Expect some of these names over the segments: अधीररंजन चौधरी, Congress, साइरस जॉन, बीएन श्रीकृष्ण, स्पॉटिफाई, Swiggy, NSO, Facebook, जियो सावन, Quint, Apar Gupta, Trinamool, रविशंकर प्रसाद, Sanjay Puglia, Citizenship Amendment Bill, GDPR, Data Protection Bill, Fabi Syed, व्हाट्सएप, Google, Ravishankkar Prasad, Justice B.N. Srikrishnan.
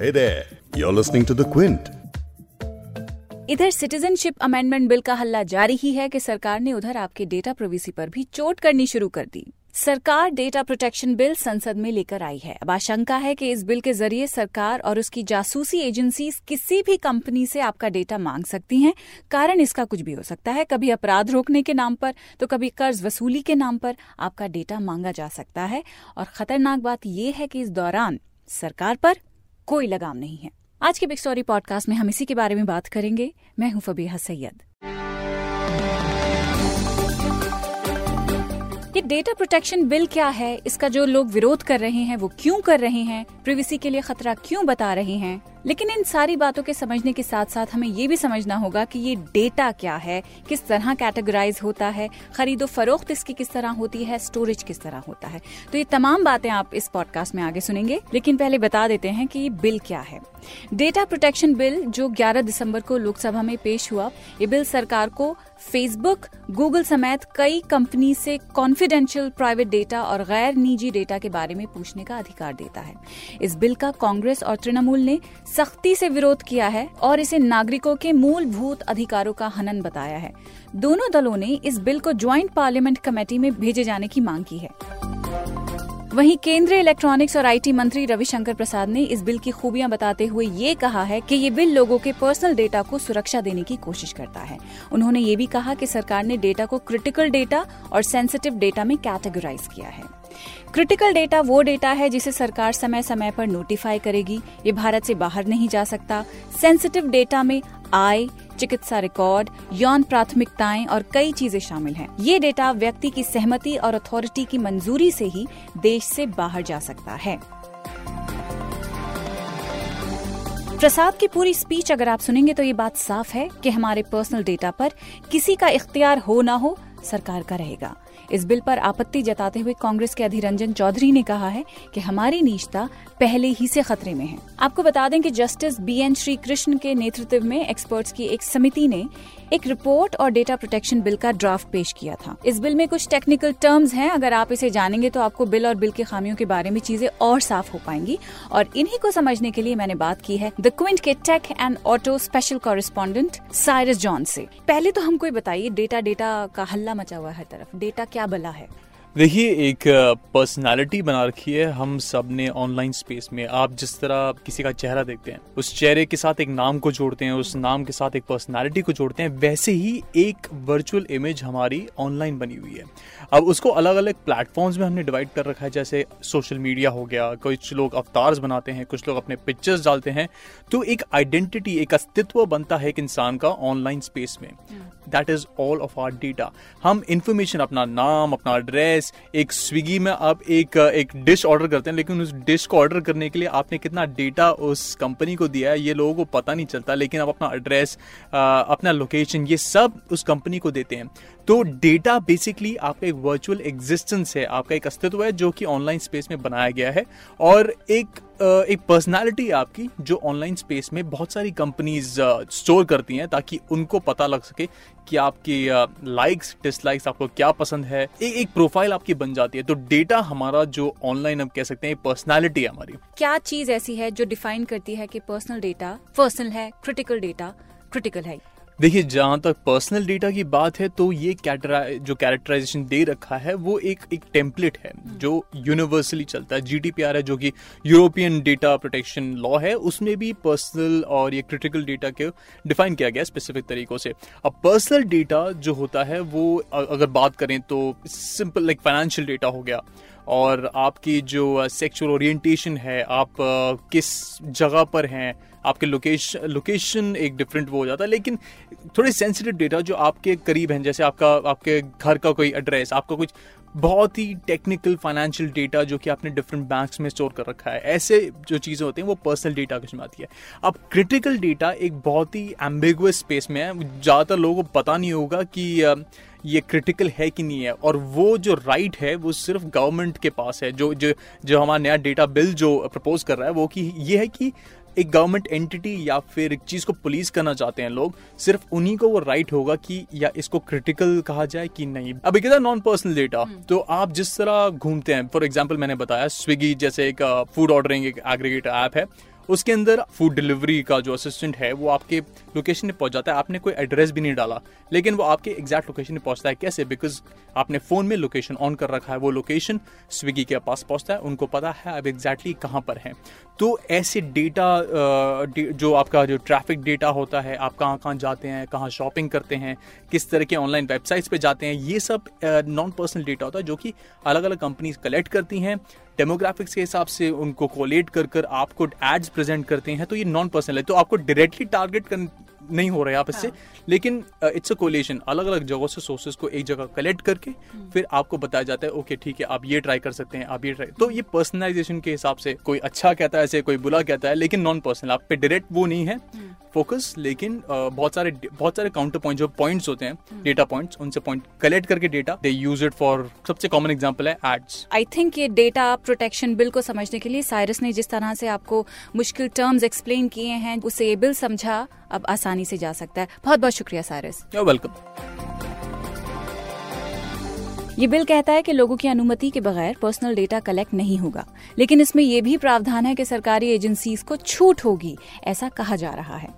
Hey there, you're listening to the Quint. इधर citizenship amendment bill का हल्ला जारी ही है कि सरकार ने उधर आपके डेटा प्राइवेसी पर भी चोट करनी शुरू कर दी। सरकार डेटा प्रोटेक्शन बिल संसद में लेकर आई है। अब आशंका है कि इस बिल के जरिए सरकार और उसकी जासूसी एजेंसीज किसी भी कंपनी से आपका डेटा मांग सकती हैं। कारण इसका कुछ भी हो सकता है, कभी अपराध रोकने के नाम पर तो कभी कर्ज वसूली के नाम पर आपका डेटा मांगा जा सकता है। और खतरनाक बात यह है कि इस दौरान सरकार पर कोई लगाम नहीं है। आज के बिग स्टोरी पॉडकास्ट में हम इसी के बारे में बात करेंगे। मैं हूं फबी सैयद। ये डेटा प्रोटेक्शन बिल क्या है, इसका जो लोग विरोध कर रहे हैं वो क्यों कर रहे हैं, प्राइवेसी के लिए खतरा क्यों बता रहे हैं। लेकिन इन सारी बातों के समझने के साथ साथ हमें ये भी समझना होगा कि ये डेटा क्या है, किस तरह कैटेगराइज होता है, खरीदो फरोख्त इसकी किस तरह होती है, स्टोरेज किस तरह होता है। तो ये तमाम बातें आप इस पॉडकास्ट में आगे सुनेंगे। लेकिन पहले बता देते हैं कि ये बिल क्या है। डेटा प्रोटेक्शन बिल जो 11 दिसंबर को लोकसभा में पेश हुआ, ये बिल सरकार को फेसबुक, गूगल समेत कई कंपनी से कॉन्फिडेंशियल प्राइवेट डेटा और गैर निजी डेटा के बारे में पूछने का अधिकार देता है। इस बिल का कांग्रेस और तृणमूल ने सख्ती से विरोध किया है और इसे नागरिकों के मूलभूत अधिकारों का हनन बताया है। दोनों दलों ने इस बिल को ज्वाइंट पार्लियामेंट कमेटी में भेजे जाने की मांग की है। वहीं केंद्रीय इलेक्ट्रॉनिक्स और आईटी मंत्री रविशंकर प्रसाद ने इस बिल की खूबियां बताते हुए ये कहा है कि ये बिल लोगों के पर्सनल डेटा को सुरक्षा देने की कोशिश करता है। उन्होंने ये भी कहा कि सरकार ने डेटा को क्रिटिकल डेटा और सेंसिटिव डेटा में कैटेगराइज किया है। क्रिटिकल डेटा वो डेटा है जिसे सरकार समय समय पर नोटिफाई करेगी, ये भारत से बाहर नहीं जा सकता। सेंसिटिव डेटा में आय, चिकित्सा रिकॉर्ड, यौन प्राथमिकताएं और कई चीजें शामिल हैं। ये डेटा व्यक्ति की सहमति और अथॉरिटी की मंजूरी से ही देश से बाहर जा सकता है। प्रसाद की पूरी स्पीच अगर आप सुनेंगे तो ये बात साफ है कि हमारे पर्सनल डेटा पर किसी का इख्तियार हो ना हो, सरकार का रहेगा। इस बिल पर आपत्ति जताते हुए कांग्रेस के अधीररंजन चौधरी ने कहा है कि हमारी निजता पहले ही से खतरे में है। आपको बता दें कि जस्टिस बीएन श्रीकृष्ण के नेतृत्व में एक्सपर्ट्स की एक समिति ने एक रिपोर्ट और डेटा प्रोटेक्शन बिल का ड्राफ्ट पेश किया था। इस बिल में कुछ टेक्निकल टर्म्स हैं, अगर आप इसे जानेंगे तो आपको बिल और बिल की खामियों के बारे में चीजें और साफ हो पाएंगी। और इन्हीं को समझने के लिए मैंने बात की है द क्विंट के tech and auto special correspondent साइरस जॉन से। पहले तो हमको बताइए, डेटा का हल्ला मचा हुआ है हर तरफ, डेटा क्या बला है? देखिए, एक पर्सनालिटी बना रखी है हम सब ने ऑनलाइन स्पेस में। आप जिस तरह किसी का चेहरा देखते हैं, उस चेहरे के साथ एक नाम को जोड़ते हैं, उस नाम के साथ एक पर्सनालिटी को जोड़ते हैं, वैसे ही एक वर्चुअल इमेज हमारी ऑनलाइन बनी हुई है। अब उसको अलग अलग प्लेटफॉर्म्स में हमने डिवाइड कर रखा है, जैसे सोशल मीडिया हो गया, कुछ लोग अवतार्स बनाते हैं, कुछ लोग अपने पिक्चर्स डालते हैं। तो एक आइडेंटिटी, एक अस्तित्व बनता है एक इंसान का ऑनलाइन स्पेस में। That is all of our data. हम इंफॉर्मेशन, अपना नाम, अपना एड्रेस, एक स्विगी में आप एक डिश ऑर्डर करते हैं, लेकिन उस डिश को ऑर्डर करने के लिए आपने कितना डेटा उस कंपनी को दिया है ये लोगों को पता नहीं चलता, लेकिन आप अपना एड्रेस, अपना लोकेशन, ये सब उस कंपनी को देते हैं। तो डेटा बेसिकली आपका एक वर्चुअल एग्जिस्टेंस है, आपका एक अस्तित्व है जो कि ऑनलाइन स्पेस में बनाया गया है, और एक पर्सनालिटी आपकी जो ऑनलाइन स्पेस में बहुत सारी कंपनीज स्टोर करती हैं ताकि उनको पता लग सके कि आपकी लाइक्स, डिसलाइक्स, आपको क्या पसंद है, एक प्रोफाइल आपकी बन जाती है। तो डेटा हमारा जो ऑनलाइन हम कह सकते हैं, पर्सनालिटी है हमारी। क्या चीज ऐसी है जो डिफाइन करती है कि पर्सनल डेटा पर्सनल है, क्रिटिकल डेटा क्रिटिकल है? देखिए, जहाँ तक पर्सनल डेटा की बात है, तो ये जो कैरेक्टराइजेशन दे रखा है वो एक टेम्पलेट है जो यूनिवर्सली चलता है। जीडीपीआर है जो कि यूरोपियन डेटा प्रोटेक्शन लॉ है, उसमें भी पर्सनल और ये क्रिटिकल डेटा को डिफाइन किया गया स्पेसिफिक तरीकों से। अब पर्सनल डेटा जो होता है वो अगर बात करें तो सिंपल लाइक फाइनेंशियल डेटा हो गया, और आपकी जो सेक्सुअल ओरिएंटेशन है, आप किस जगह पर हैं, आपके लोकेशन एक डिफरेंट वो हो जाता है। लेकिन थोड़े सेंसिटिव डेटा जो आपके करीब हैं, जैसे आपके घर का कोई एड्रेस, आपका कुछ बहुत ही टेक्निकल फाइनेंशियल डेटा जो कि आपने डिफरेंट बैंक्स में स्टोर कर रखा है, ऐसे जो चीज़ें होती हैं वो पर्सनल डेटा के में आती है। अब क्रिटिकल डेटा एक बहुत ही एम्बिगुअस स्पेस में है, ज़्यादातर लोगों को पता नहीं होगा कि ये क्रिटिकल है कि नहीं है, और वो जो राइट है वो सिर्फ गवर्नमेंट के पास है। जो जो जो हमारा नया डेटा बिल जो प्रपोज कर रहा है वो कि ये है कि एक गवर्नमेंट एंटिटी या फिर एक चीज़ को पुलिस करना चाहते हैं लोग, सिर्फ उन्हीं को वो राइट होगा कि या इसको क्रिटिकल कहा जाए कि नहीं। अब एक नॉन पर्सनल डेटा, तो आप जिस तरह घूमते हैं, फॉर एग्जांपल मैंने बताया स्विगी जैसे एक फूड ऑर्डरिंग एक एग्रीगेटर ऐप है, उसके अंदर फूड डिलीवरी का जो असिस्टेंट है वो आपके लोकेशन पर पहुंच जाता है, आपने कोई एड्रेस भी नहीं डाला, लेकिन वो आपके एग्जैक्ट लोकेशन पर पहुंचता है। कैसे? बिकॉज आपने फ़ोन में लोकेशन ऑन कर रखा है, वो लोकेशन स्विगी के पास पहुंचता है, उनको पता है अब एग्जैक्टली कहां पर है। तो ऐसे डेटा जो आपका जो ट्रैफिक डेटा होता है, आप कहां कहां जाते हैं, कहां शॉपिंग करते हैं, किस तरह के ऑनलाइन वेबसाइट्स पे जाते हैं, ये सब नॉन पर्सनल डेटा होता है जो कि अलग अलग कंपनीज कलेक्ट करती हैं, डेमोग्राफिक्स के हिसाब से उनको कोलेट कर कर आपको एड्स प्रेजेंट करते हैं। तो ये नॉन पर्सनल है, तो आपको डायरेक्टली टारगेट नहीं हो रहे आप इससे, लेकिन इट्स अ कोलेशन, अलग अलग जगहों से सोर्सेज को एक जगह कलेक्ट करके फिर आपको बताया जाता है ओके ठीक है आप ये ट्राई कर सकते हैं, आप ये ट्राई। तो ये पर्सनलाइजेशन के हिसाब से कोई अच्छा कहता है ऐसे, कोई बुरा कहता है, लेकिन नॉन पर्सनल, आप पे डायरेक्ट वो नहीं है फोकस, लेकिन बहुत सारे काउंटर पॉइंट जो पॉइंट्स होते हैं डेटा पॉइंट्स, उनसे पॉइंट कलेक्ट करके data they use it for. सबसे कॉमन एग्जांपल है एड्स। आई थिंक ये डेटा प्रोटेक्शन बिल को समझने के लिए साइरस ने जिस तरह से आपको मुश्किल टर्म्स एक्सप्लेन किए हैं, उसे बिल समझा अब आसानी से जा सकता है। बहुत बहुत शुक्रिया साइरस। You welcome. ये बिल कहता है कि लोगों की अनुमति के बगैर पर्सनल डेटा कलेक्ट नहीं होगा, लेकिन इसमें यह भी प्रावधान है कि सरकारी एजेंसीज को छूट होगी, ऐसा कहा जा रहा है।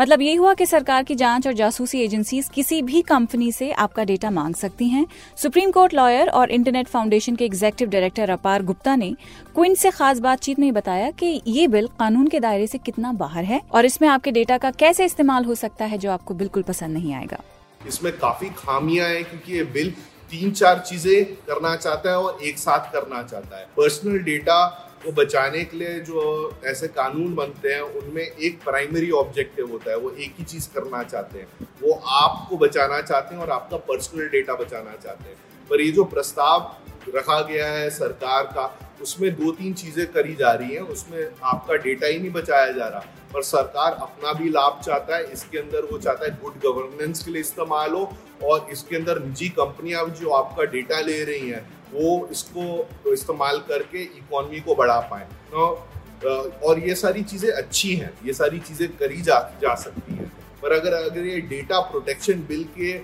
मतलब ये हुआ कि सरकार की जांच और जासूसी एजेंसीज किसी भी कंपनी से आपका डेटा मांग सकती हैं। सुप्रीम कोर्ट लॉयर और इंटरनेट फाउंडेशन के एग्जीक्यूटिव डायरेक्टर अपार गुप्ता ने क्विंट से खास बातचीत में बताया कि ये बिल कानून के दायरे से कितना बाहर है और इसमें आपके डेटा का कैसे इस्तेमाल हो सकता है जो आपको बिल्कुल पसंद नहीं आएगा। इसमें काफी खामियां हैं क्योंकि ये बिल 3-4 चीजें करना चाहता है और एक साथ करना चाहता है। पर्सनल डेटा को बचाने के लिए जो ऐसे कानून बनते हैं उनमें एक प्राइमरी ऑब्जेक्टिव होता है, वो एक ही चीज करना चाहते हैं, वो आपको बचाना चाहते हैं और आपका पर्सनल डेटा बचाना चाहते हैं। पर ये जो प्रस्ताव रखा गया है सरकार का, उसमें 2-3 चीजें करी जा रही हैं, उसमें आपका डेटा ही नहीं बचाया जा रहा। पर सरकार अपना भी लाभ चाहता है, इसके अंदर वो चाहता है गुड गवर्नेंस के लिए इस्तेमाल हो और इसके अंदर निजी कंपनियां जो आपका डेटा ले रही हैं वो इसको इस्तेमाल करके इकोनॉमी को बढ़ा पाए। और ये सारी चीजें अच्छी हैं, ये सारी चीजें करी जा सकती हैं, पर अगर ये डेटा प्रोटेक्शन बिल के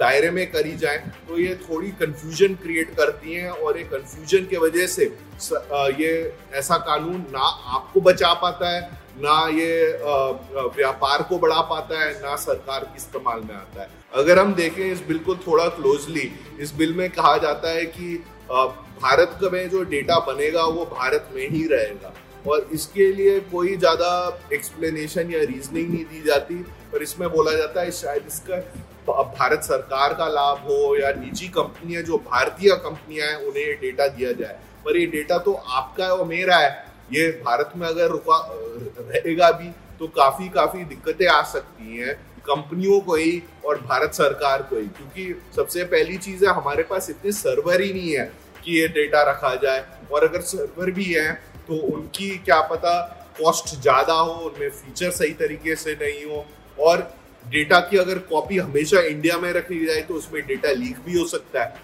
दायरे में करी जाए तो ये थोड़ी कंफ्यूजन क्रिएट करती हैं और ये कंफ्यूजन के वजह से ये ऐसा कानून ना आपको बचा पाता है, ना ये व्यापार को बढ़ा पाता है, ना सरकार के इस्तेमाल में आता है। अगर हम देखें इस बिल को थोड़ा क्लोजली, इस बिल में कहा जाता है कि भारत में जो डेटा बनेगा वो भारत में ही रहेगा और इसके लिए कोई ज़्यादा एक्सप्लेनेशन या रीजनिंग नहीं दी जाती। पर इसमें बोला जाता है शायद इसका भारत सरकार का लाभ हो या निजी कंपनियां जो भारतीय कंपनियां हैं उन्हें ये डेटा दिया जाए। पर ये डेटा तो आपका और मेरा है, ये भारत में अगर रुका रहेगा भी तो काफ़ी दिक्कतें आ सकती हैं कंपनियों को ही और भारत सरकार को ही, क्योंकि सबसे पहली चीज़ है हमारे पास इतने सर्वर ही नहीं है कि ये डेटा रखा जाए, और अगर सर्वर भी हैं तो उनकी क्या पता कॉस्ट ज़्यादा हो, उनमें फीचर सही तरीके से नहीं हो, और डेटा की अगर कॉपी हमेशा इंडिया में रखी जाए तो उसमें डेटा लीक भी हो सकता है।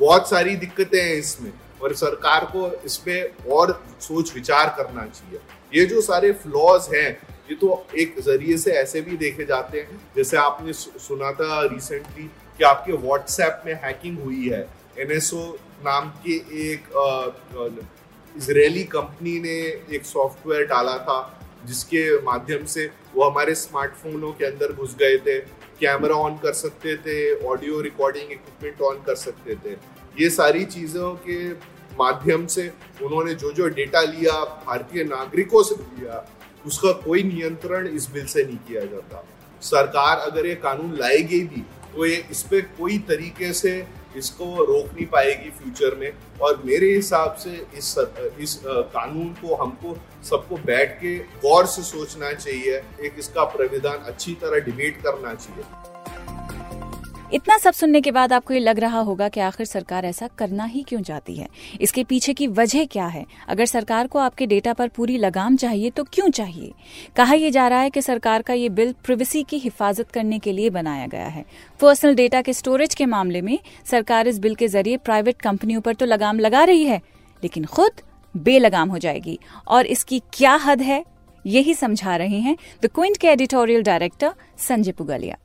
बहुत सारी दिक्कतें हैं इसमें और सरकार को इस पर और सोच विचार करना चाहिए। ये जो सारे फ्लॉज हैं ये तो एक जरिए से ऐसे भी देखे जाते हैं, जैसे आपने सुना था रिसेंटली कि आपके व्हाट्सएप में हैकिंग हुई है। NSO नाम के एक इजरायली कंपनी ने एक सॉफ्टवेयर डाला था जिसके माध्यम से वो हमारे स्मार्टफोनों के अंदर घुस गए थे, कैमरा ऑन कर सकते थे, ऑडियो रिकॉर्डिंग इक्विपमेंट ऑन कर सकते थे। ये सारी चीज़ों के माध्यम से उन्होंने जो डेटा लिया भारतीय नागरिकों से लिया, उसका कोई नियंत्रण इस बिल से नहीं किया जाता। सरकार अगर ये कानून लाएगी भी तो ये इस पर कोई तरीके से इसको रोक नहीं पाएगी फ्यूचर में, और मेरे हिसाब से इस कानून को हमको सबको बैठ के गौर से सोचना चाहिए, एक इसका प्रावधान अच्छी तरह डिबेट करना चाहिए। इतना सब सुनने के बाद आपको ये लग रहा होगा कि आखिर सरकार ऐसा करना ही क्यों चाहती है, इसके पीछे की वजह क्या है, अगर सरकार को आपके डेटा पर पूरी लगाम चाहिए तो क्यों चाहिए। कहा यह जा रहा है कि सरकार का ये बिल प्रिवेसी की हिफाजत करने के लिए बनाया गया है। पर्सनल डेटा के स्टोरेज के मामले में सरकार इस बिल के जरिए प्राइवेट कंपनियों पर तो लगाम लगा रही है, लेकिन खुद बेलगाम हो जाएगी, और इसकी क्या हद है यही समझा रहे हैं द क्विंट के एडिटोरियल डायरेक्टर संजय पुगलिया।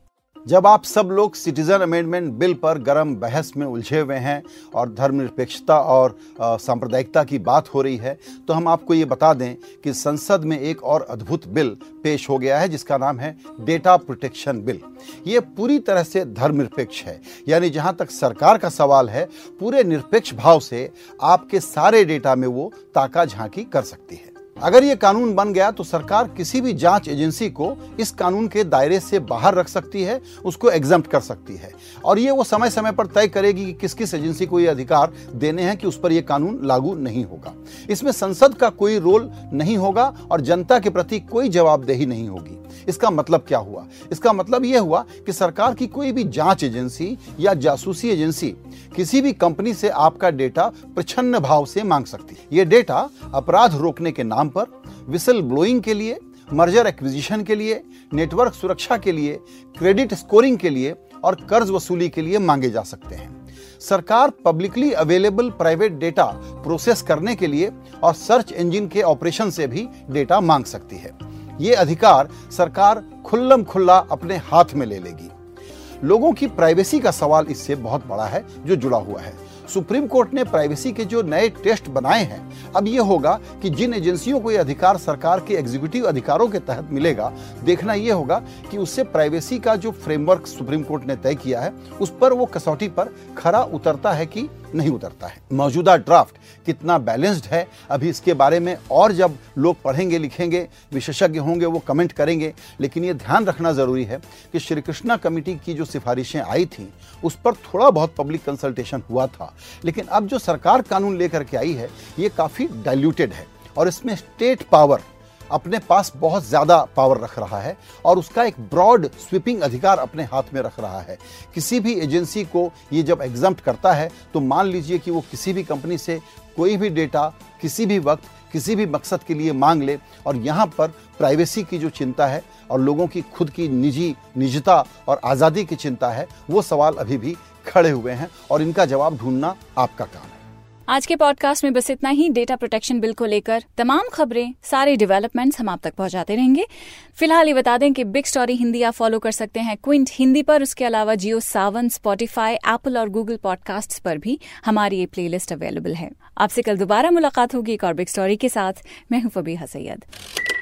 जब आप सब लोग सिटीजन अमेंडमेंट बिल पर गर्म बहस में उलझे हुए हैं और धर्मनिरपेक्षता और सांप्रदायिकता की बात हो रही है, तो हम आपको ये बता दें कि संसद में एक और अद्भुत बिल पेश हो गया है जिसका नाम है डेटा प्रोटेक्शन बिल। ये पूरी तरह से धर्मनिरपेक्ष है, यानी जहाँ तक सरकार का सवाल है पूरे निरपेक्ष भाव से आपके सारे डेटा में वो ताका झांकी कर सकती है। अगर ये कानून बन गया तो सरकार किसी भी जांच एजेंसी को इस कानून के दायरे से बाहर रख सकती है, उसको एग्जम्प्ट कर सकती है, और ये वो समय समय पर तय करेगी कि किस किस एजेंसी को ये अधिकार देने हैं कि उस पर ये कानून लागू नहीं होगा। इसमें संसद का कोई रोल नहीं होगा और जनता के प्रति कोई जवाबदेही नहीं होगी। इसका मतलब क्या हुआ? इसका मतलब ये हुआ कि सरकार की कोई भी जांच एजेंसी या जासूसी एजेंसी किसी भी कंपनी से आपका डेटा प्रछन्न भाव से मांग सकती है। ये डेटा अपराध रोकने के नाम पर, विसल ब्लोइंग के लिए, मर्जर एक्विजिशन के लिए, नेटवर्क सुरक्षा के लिए, क्रेडिट स्कोरिंग के लिए और कर्ज वसूली के लिए मांगे जा सकते हैं। सरकार publicly available private data process करने के लिए और सर्च इंजन के ऑपरेशन से भी डेटा मांग सकती है। ये अधिकार सरकार खुल्लम खुल्ला अपने हाथ में ले लेगी। लोगों की प्राइवेसी का सवाल इससे बहुत बड़ा है जो जुड़ा हुआ है। सुप्रीम कोर्ट ने प्राइवेसी के जो नए टेस्ट बनाए हैं, अब ये होगा कि जिन एजेंसियों को ये अधिकार सरकार के एग्जीक्यूटिव अधिकारों के तहत मिलेगा, देखना ये होगा कि उससे प्राइवेसी का जो फ्रेमवर्क सुप्रीम कोर्ट ने तय किया है उस पर वो कसौटी पर खरा उतरता है कि नहीं उतरता है। मौजूदा ड्राफ्ट कितना बैलेंस्ड है, अभी इसके बारे में और जब लोग पढ़ेंगे, लिखेंगे, विशेषज्ञ होंगे, वो कमेंट करेंगे। लेकिन ये ध्यान रखना जरूरी है कि श्रीकृष्णा कमेटी की जो सिफारिशें आई थी उस पर थोड़ा बहुत पब्लिक कंसल्टेशन हुआ था, लेकिन अब जो सरकार कानून लेकर के आई है ये काफ़ी डाइल्यूटेड है और इसमें स्टेट पावर अपने पास बहुत ज़्यादा पावर रख रहा है और उसका एक ब्रॉड स्वीपिंग अधिकार अपने हाथ में रख रहा है। किसी भी एजेंसी को ये जब एग्जम्प्ट करता है तो मान लीजिए कि वो किसी भी कंपनी से कोई भी डेटा किसी भी वक्त किसी भी मकसद के लिए मांग ले, और यहाँ पर प्राइवेसी की जो चिंता है और लोगों की खुद की निजता और आज़ादी की चिंता है, वो सवाल अभी भी खड़े हुए हैं और इनका जवाब ढूंढना आपका काम है। आज के पॉडकास्ट में बस इतना ही। डेटा प्रोटेक्शन बिल को लेकर तमाम खबरें, सारे डेवलपमेंट्स हम आप तक पहुंचाते रहेंगे। फिलहाल ये बता दें कि बिग स्टोरी हिंदी आप फॉलो कर सकते हैं क्विंट हिंदी पर। उसके अलावा जियो सावन, स्पॉटिफाई, एप्पल और गूगल पॉडकास्ट्स पर भी हमारी ये प्लेलिस्ट अवेलेबल है। आपसे कल दोबारा मुलाकात होगी एक और बिग स्टोरी के साथ। मैं हूं फबी सैयद।